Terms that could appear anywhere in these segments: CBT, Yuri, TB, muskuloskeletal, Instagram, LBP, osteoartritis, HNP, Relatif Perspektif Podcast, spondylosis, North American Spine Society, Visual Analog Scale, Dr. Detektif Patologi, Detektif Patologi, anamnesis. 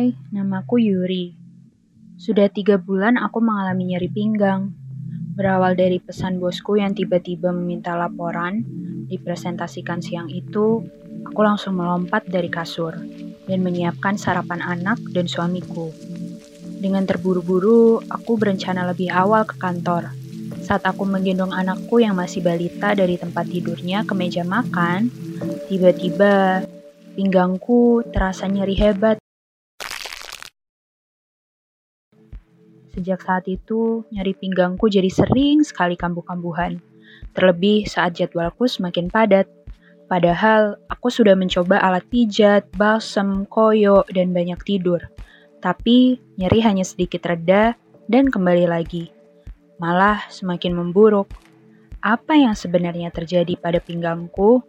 Hai, namaku Yuri. Sudah 3 bulan aku mengalami nyeri pinggang. Berawal dari pesan bosku yang tiba-tiba meminta laporan, dipresentasikan siang itu, aku langsung melompat dari kasur dan menyiapkan sarapan anak dan suamiku. Dengan terburu-buru, aku berencana lebih awal ke kantor. Saat aku menggendong anakku yang masih balita dari tempat tidurnya ke meja makan, tiba-tiba pinggangku terasa nyeri hebat. Sejak saat itu, nyeri pinggangku jadi sering sekali kambuh-kambuhan, terlebih saat jadwalku semakin padat. Padahal, aku sudah mencoba alat pijat, balsem, koyo, dan banyak tidur. Tapi, nyeri hanya sedikit reda dan kembali lagi. Malah, semakin memburuk. Apa yang sebenarnya terjadi pada pinggangku?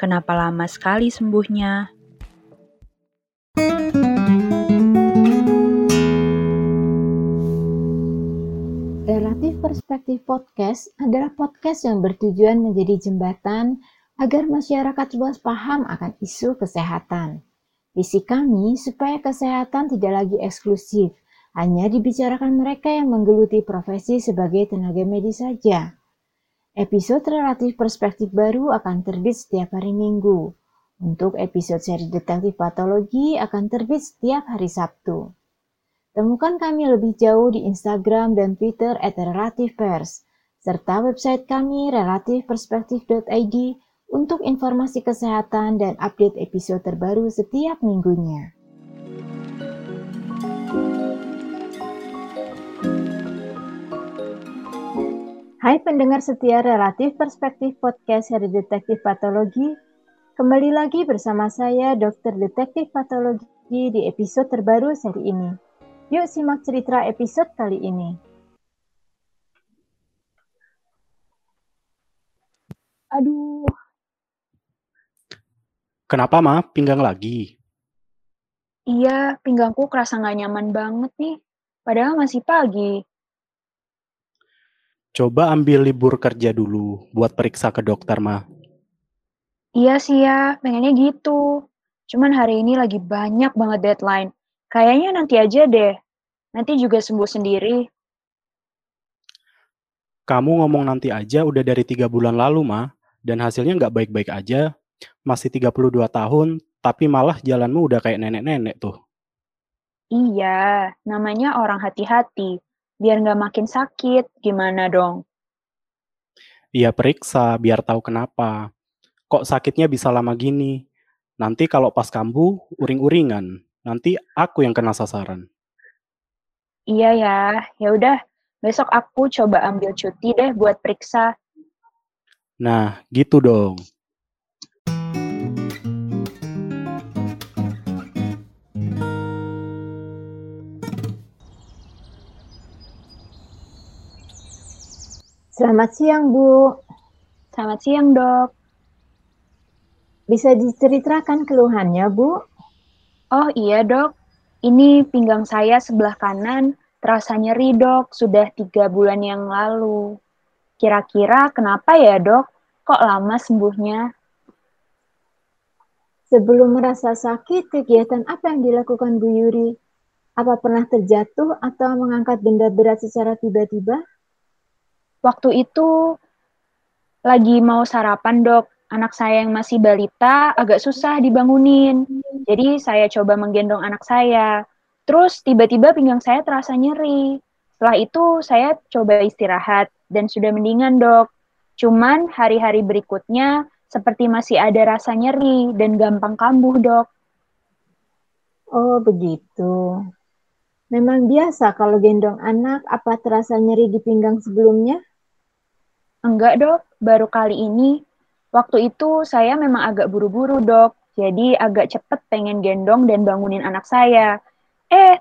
Kenapa lama sekali sembuhnya? Relatif Perspektif Podcast adalah podcast yang bertujuan menjadi jembatan agar masyarakat luas paham akan isu kesehatan. Visi kami supaya kesehatan tidak lagi eksklusif, hanya dibicarakan mereka yang menggeluti profesi sebagai tenaga medis saja. Episode Relatif Perspektif baru akan terbit setiap hari Minggu. Untuk episode seri Detektif Patologi akan terbit setiap hari Sabtu. Temukan kami lebih jauh di Instagram dan Twitter @relatifpers, serta website kami relatifperspektif.id untuk informasi kesehatan dan update episode terbaru setiap minggunya. Hai pendengar setia Relatif Perspektif Podcast seri Detektif Patologi. Kembali lagi bersama saya Dr. Detektif Patologi di episode terbaru seri ini. Yuk simak cerita episode kali ini. Aduh. Kenapa, Ma? Pinggang lagi? Iya, pinggangku kerasa nggak nyaman banget nih. Padahal masih pagi. Coba ambil libur kerja dulu buat periksa ke dokter, Ma. Iya sih ya, pengennya gitu. Cuman hari ini lagi banyak banget deadline. Kayaknya nanti aja deh. Nanti juga sembuh sendiri. Kamu ngomong nanti aja udah dari 3 bulan lalu, Ma. Dan hasilnya nggak baik-baik aja. Masih 32 tahun, tapi malah jalanmu udah kayak nenek-nenek tuh. Iya, namanya orang hati-hati. Biar nggak makin sakit, gimana dong? Iya, periksa, biar tahu kenapa. Kok sakitnya bisa lama gini? Nanti kalau pas kambuh, uring-uringan. Nanti aku yang kena sasaran. Iya ya, yaudah. Besok aku coba ambil cuti deh buat periksa. Nah, gitu dong. Selamat siang, Bu. Selamat siang, Dok. Bisa diceritakan keluhannya, Bu? Oh iya, Dok. Ini pinggang saya sebelah kanan terasa nyeri, Dok. Sudah 3 bulan yang lalu. Kira-kira kenapa ya, Dok? Kok lama sembuhnya? Sebelum merasa sakit, kegiatan apa yang dilakukan Bu Yuri? Apa pernah terjatuh atau mengangkat benda berat secara tiba-tiba? Waktu itu lagi mau sarapan, Dok. Anak saya yang masih balita agak susah dibangunin. Jadi saya coba menggendong anak saya. Terus tiba-tiba pinggang saya terasa nyeri. Setelah itu saya coba istirahat dan sudah mendingan, Dok. Cuman hari-hari berikutnya seperti masih ada rasa nyeri dan gampang kambuh, Dok. Oh, begitu. Memang biasa kalau gendong anak, apa terasa nyeri di pinggang sebelumnya? Enggak, Dok. Baru kali ini. Waktu itu saya memang agak buru-buru, Dok. Jadi agak cepet pengen gendong dan bangunin anak saya.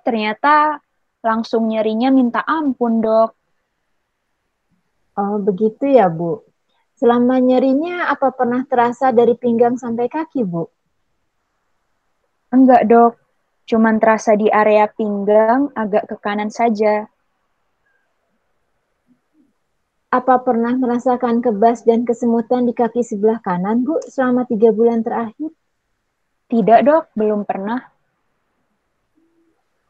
Ternyata langsung nyerinya minta ampun, Dok. Oh, begitu ya, Bu. Selama nyerinya, apa pernah terasa dari pinggang sampai kaki, Bu? Enggak, Dok. Cuman terasa di area pinggang agak ke kanan saja. Apa pernah merasakan kebas dan kesemutan di kaki sebelah kanan, Bu, selama 3 bulan terakhir? Tidak, Dok. Belum pernah.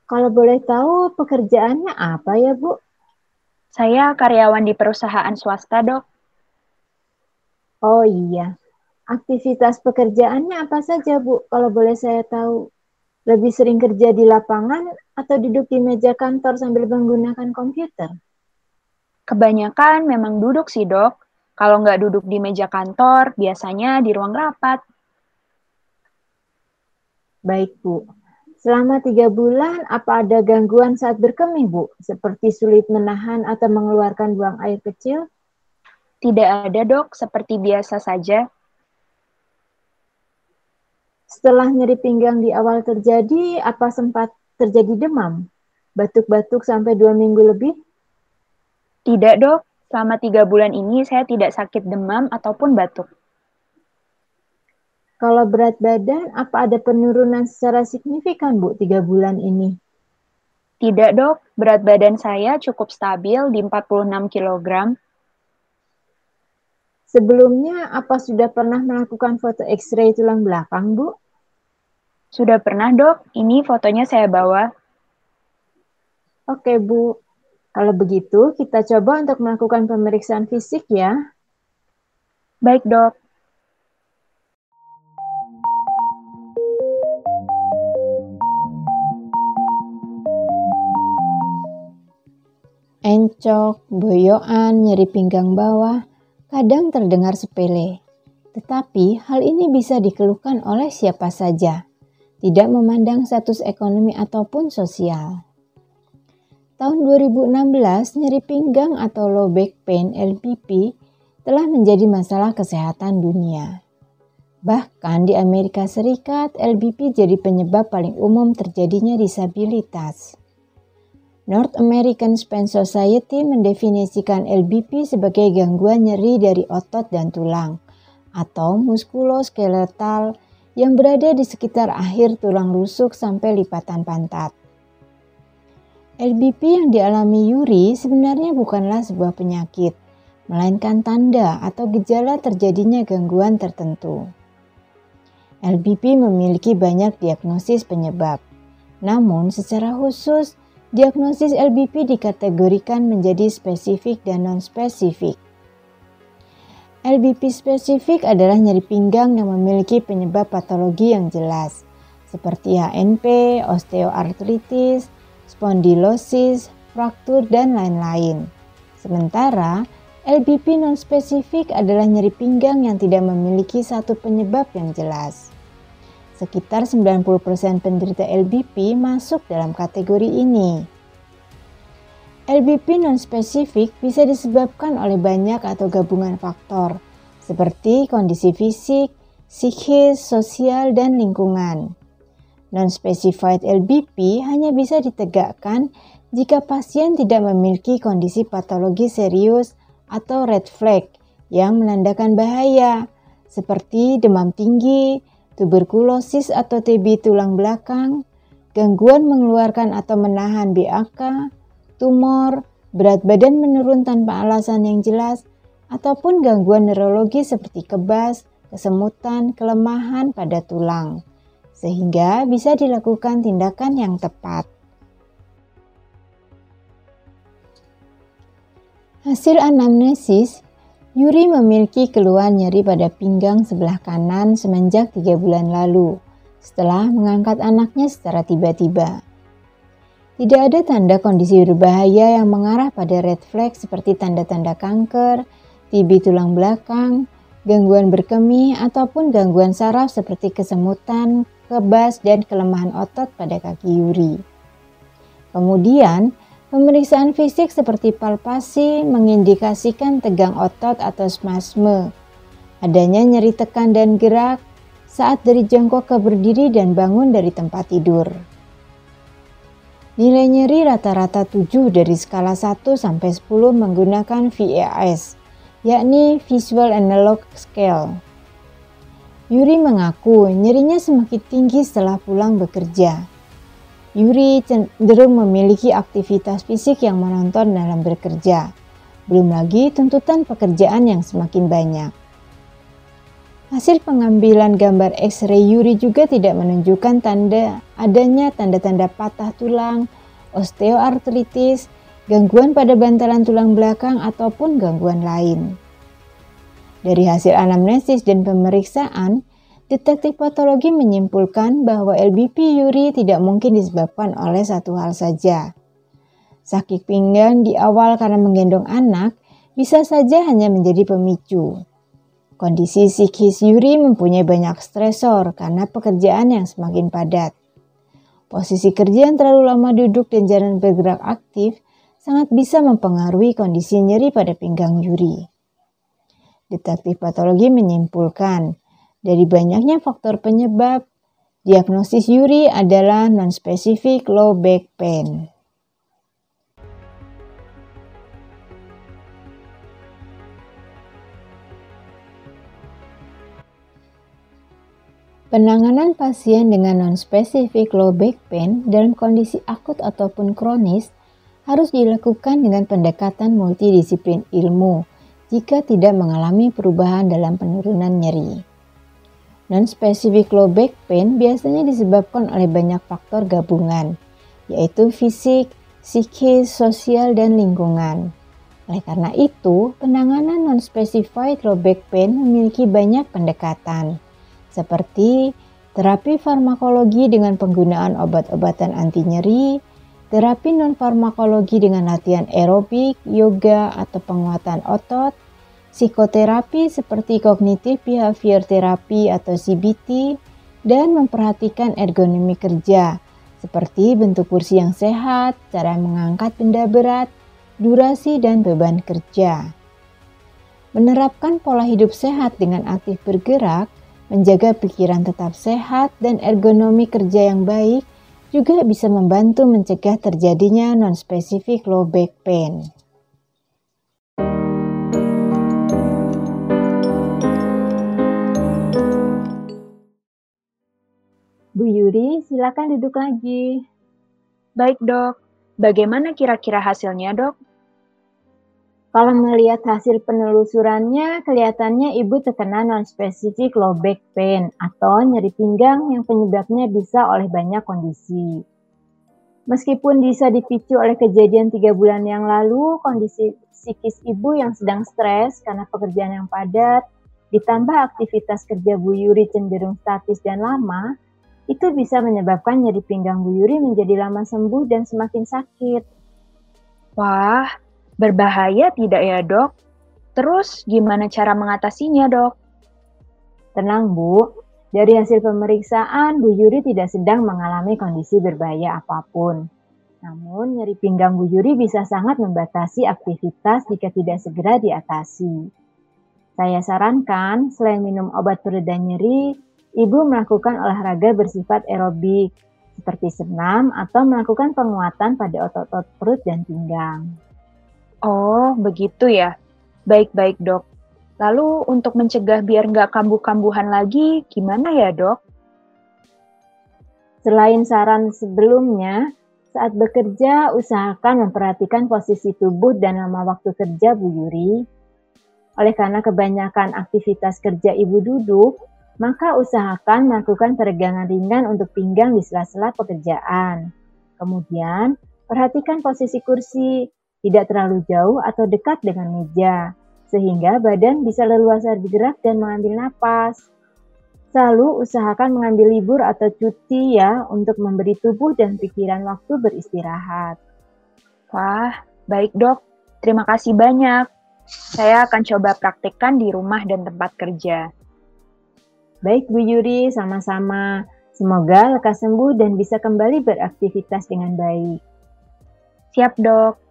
Kalau boleh tahu pekerjaannya apa ya, Bu? Saya karyawan di perusahaan swasta, Dok. Oh iya. Aktivitas pekerjaannya apa saja, Bu? Kalau boleh saya tahu. Lebih sering kerja di lapangan atau duduk di meja kantor sambil menggunakan komputer? Kebanyakan memang duduk sih, Dok. Kalau nggak duduk di meja kantor, biasanya di ruang rapat. Baik, Bu. Selama 3 bulan, apa ada gangguan saat berkemih, Bu? Seperti sulit menahan atau mengeluarkan buang air kecil? Tidak ada, Dok. Seperti biasa saja. Setelah nyeri pinggang di awal terjadi, apa sempat terjadi demam? Batuk-batuk sampai 2 minggu lebih? Tidak, Dok. Selama 3 bulan ini saya tidak sakit demam ataupun batuk. Kalau berat badan, apa ada penurunan secara signifikan, Bu, 3 bulan ini? Tidak, Dok. Berat badan saya cukup stabil di 46 kg. Sebelumnya, apa sudah pernah melakukan foto X-ray tulang belakang, Bu? Sudah pernah, Dok. Ini fotonya saya bawa. Oke, Bu. Kalau begitu, kita coba untuk melakukan pemeriksaan fisik ya. Baik, Dok. Encok, boyoan, nyeri pinggang bawah, kadang terdengar sepele. Tetapi, hal ini bisa dikeluhkan oleh siapa saja, tidak memandang status ekonomi ataupun sosial. Tahun 2016, nyeri pinggang atau low back pain (LBP) telah menjadi masalah kesehatan dunia. Bahkan di Amerika Serikat, LBP jadi penyebab paling umum terjadinya disabilitas. North American Spine Society mendefinisikan LBP sebagai gangguan nyeri dari otot dan tulang atau muskuloskeletal yang berada di sekitar akhir tulang rusuk sampai lipatan pantat. LBP yang dialami Yuri sebenarnya bukanlah sebuah penyakit, melainkan tanda atau gejala terjadinya gangguan tertentu. LBP memiliki banyak diagnosis penyebab, namun secara khusus, diagnosis LBP dikategorikan menjadi spesifik dan non-spesifik. LBP spesifik adalah nyeri pinggang yang memiliki penyebab patologi yang jelas, seperti HNP, osteoartritis, spondylosis, fraktur, dan lain-lain. Sementara, LBP non-spesifik adalah nyeri pinggang yang tidak memiliki satu penyebab yang jelas. Sekitar 90% penderita LBP masuk dalam kategori ini. LBP non-spesifik bisa disebabkan oleh banyak atau gabungan faktor, seperti kondisi fisik, psikis, sosial, dan lingkungan. Non-specified LBP hanya bisa ditegakkan jika pasien tidak memiliki kondisi patologi serius atau red flag yang menandakan bahaya, seperti demam tinggi, tuberkulosis atau TB tulang belakang, gangguan mengeluarkan atau menahan BAK, tumor, berat badan menurun tanpa alasan yang jelas, ataupun gangguan neurologi seperti kebas, kesemutan, kelemahan pada tulang, sehingga bisa dilakukan tindakan yang tepat. Hasil anamnesis, Yuri memiliki keluhan nyeri pada pinggang sebelah kanan semenjak 3 bulan lalu, setelah mengangkat anaknya secara tiba-tiba. Tidak ada tanda kondisi berbahaya yang mengarah pada red flag seperti tanda-tanda kanker, TB tulang belakang, gangguan berkemih, ataupun gangguan saraf seperti kesemutan, kebas, dan kelemahan otot pada kaki Yuri. Kemudian, pemeriksaan fisik seperti palpasi mengindikasikan tegang otot atau spasme, adanya nyeri tekan dan gerak saat dari jongkok ke berdiri dan bangun dari tempat tidur. Nilai nyeri rata-rata 7 dari skala 1 sampai 10 menggunakan VAS, yakni Visual Analog Scale. Yuri mengaku nyerinya semakin tinggi setelah pulang bekerja. Yuri cenderung memiliki aktivitas fisik yang menonton dalam bekerja, belum lagi tuntutan pekerjaan yang semakin banyak. Hasil pengambilan gambar X-ray Yuri juga tidak menunjukkan adanya tanda-tanda patah tulang, osteoartritis, gangguan pada bantalan tulang belakang, ataupun gangguan lain. Dari hasil anamnesis dan pemeriksaan, detektif patologi menyimpulkan bahwa LBP Yuri tidak mungkin disebabkan oleh satu hal saja. Sakit pinggang di awal karena menggendong anak bisa saja hanya menjadi pemicu. Kondisi psikis Yuri mempunyai banyak stresor karena pekerjaan yang semakin padat. Posisi kerja yang terlalu lama duduk dan jarang bergerak aktif sangat bisa mempengaruhi kondisi nyeri pada pinggang Yuri. Detektif patologi menyimpulkan, dari banyaknya faktor penyebab, diagnosis Yuri adalah non-specific low back pain. Penanganan pasien dengan non-specific low back pain dalam kondisi akut ataupun kronis harus dilakukan dengan pendekatan multidisiplin ilmu jika tidak mengalami perubahan dalam penurunan nyeri. Non-specific low back pain biasanya disebabkan oleh banyak faktor gabungan, yaitu fisik, psikis, sosial, dan lingkungan. Oleh karena itu, penanganan non-specified low back pain memiliki banyak pendekatan, seperti terapi farmakologi dengan penggunaan obat-obatan anti nyeri, terapi non-farmakologi dengan latihan aerobik, yoga, atau penguatan otot, psikoterapi seperti cognitive behavior therapy atau CBT, dan memperhatikan ergonomi kerja, seperti bentuk kursi yang sehat, cara mengangkat benda berat, durasi, dan beban kerja. Menerapkan pola hidup sehat dengan aktif bergerak, menjaga pikiran tetap sehat dan ergonomi kerja yang baik juga bisa membantu mencegah terjadinya non-specific low back pain. Bu Yuri, silakan duduk lagi. Baik, Dok. Bagaimana kira-kira hasilnya, Dok? Kalau melihat hasil penelusurannya, kelihatannya ibu terkena non-specific low back pain atau nyeri pinggang yang penyebabnya bisa oleh banyak kondisi. Meskipun bisa dipicu oleh kejadian 3 bulan yang lalu, kondisi psikis ibu yang sedang stres karena pekerjaan yang padat, ditambah aktivitas kerja Bu Yuri cenderung statis dan lama, itu bisa menyebabkan nyeri pinggang Bu Yuri menjadi lama sembuh dan semakin sakit. Wah, berbahaya tidak ya, Dok? Terus gimana cara mengatasinya, Dok? Tenang, Bu. Dari hasil pemeriksaan, Bu Yuri tidak sedang mengalami kondisi berbahaya apapun. Namun, nyeri pinggang Bu Yuri bisa sangat membatasi aktivitas jika tidak segera diatasi. Saya sarankan, selain minum obat pereda nyeri, ibu melakukan olahraga bersifat aerobik, seperti senam atau melakukan penguatan pada otot-otot perut dan pinggang. Oh, begitu ya. Baik-baik, Dok. Lalu untuk mencegah biar nggak kambuh-kambuhan lagi, gimana ya, Dok? Selain saran sebelumnya, saat bekerja usahakan memperhatikan posisi tubuh dan lama waktu kerja Bu Yuri. Oleh karena kebanyakan aktivitas kerja ibu duduk, maka usahakan melakukan peregangan ringan untuk pinggang di sela-sela pekerjaan. Kemudian, perhatikan posisi kursi, tidak terlalu jauh atau dekat dengan meja, sehingga badan bisa leluasa bergerak dan mengambil napas. Selalu usahakan mengambil libur atau cuti ya, untuk memberi tubuh dan pikiran waktu beristirahat. Wah, baik, Dok. Terima kasih banyak. Saya akan coba praktikkan di rumah dan tempat kerja. Baik, Bu Yuri, sama-sama. Semoga lekas sembuh dan bisa kembali beraktivitas dengan baik. Siap, Dok.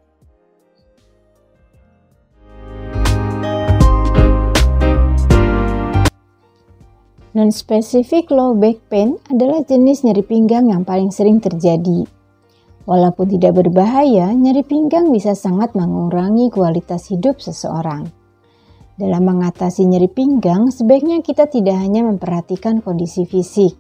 Non-specific low back pain adalah jenis nyeri pinggang yang paling sering terjadi. Walaupun tidak berbahaya, nyeri pinggang bisa sangat mengurangi kualitas hidup seseorang. Dalam mengatasi nyeri pinggang, sebaiknya kita tidak hanya memperhatikan kondisi fisik,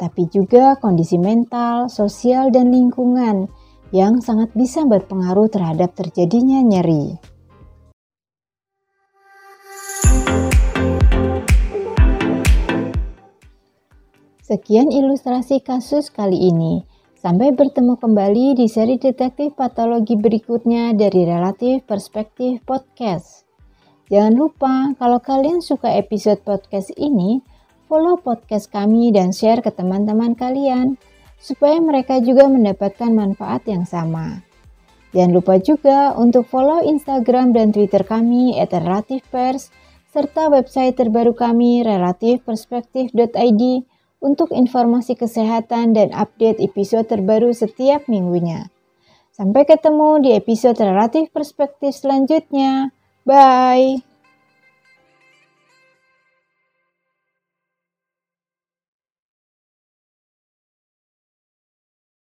tapi juga kondisi mental, sosial, dan lingkungan yang sangat bisa berpengaruh terhadap terjadinya nyeri. Sekian ilustrasi kasus kali ini. Sampai bertemu kembali di seri Detektif Patologi berikutnya dari Relatif Perspektif Podcast. Jangan lupa kalau kalian suka episode podcast ini, follow podcast kami dan share ke teman-teman kalian, supaya mereka juga mendapatkan manfaat yang sama. Jangan lupa juga untuk follow Instagram dan Twitter kami @relatifpers serta website terbaru kami relatifperspektif.id untuk informasi kesehatan dan update episode terbaru setiap minggunya. Sampai ketemu di episode Relatif Perspektif selanjutnya. Bye!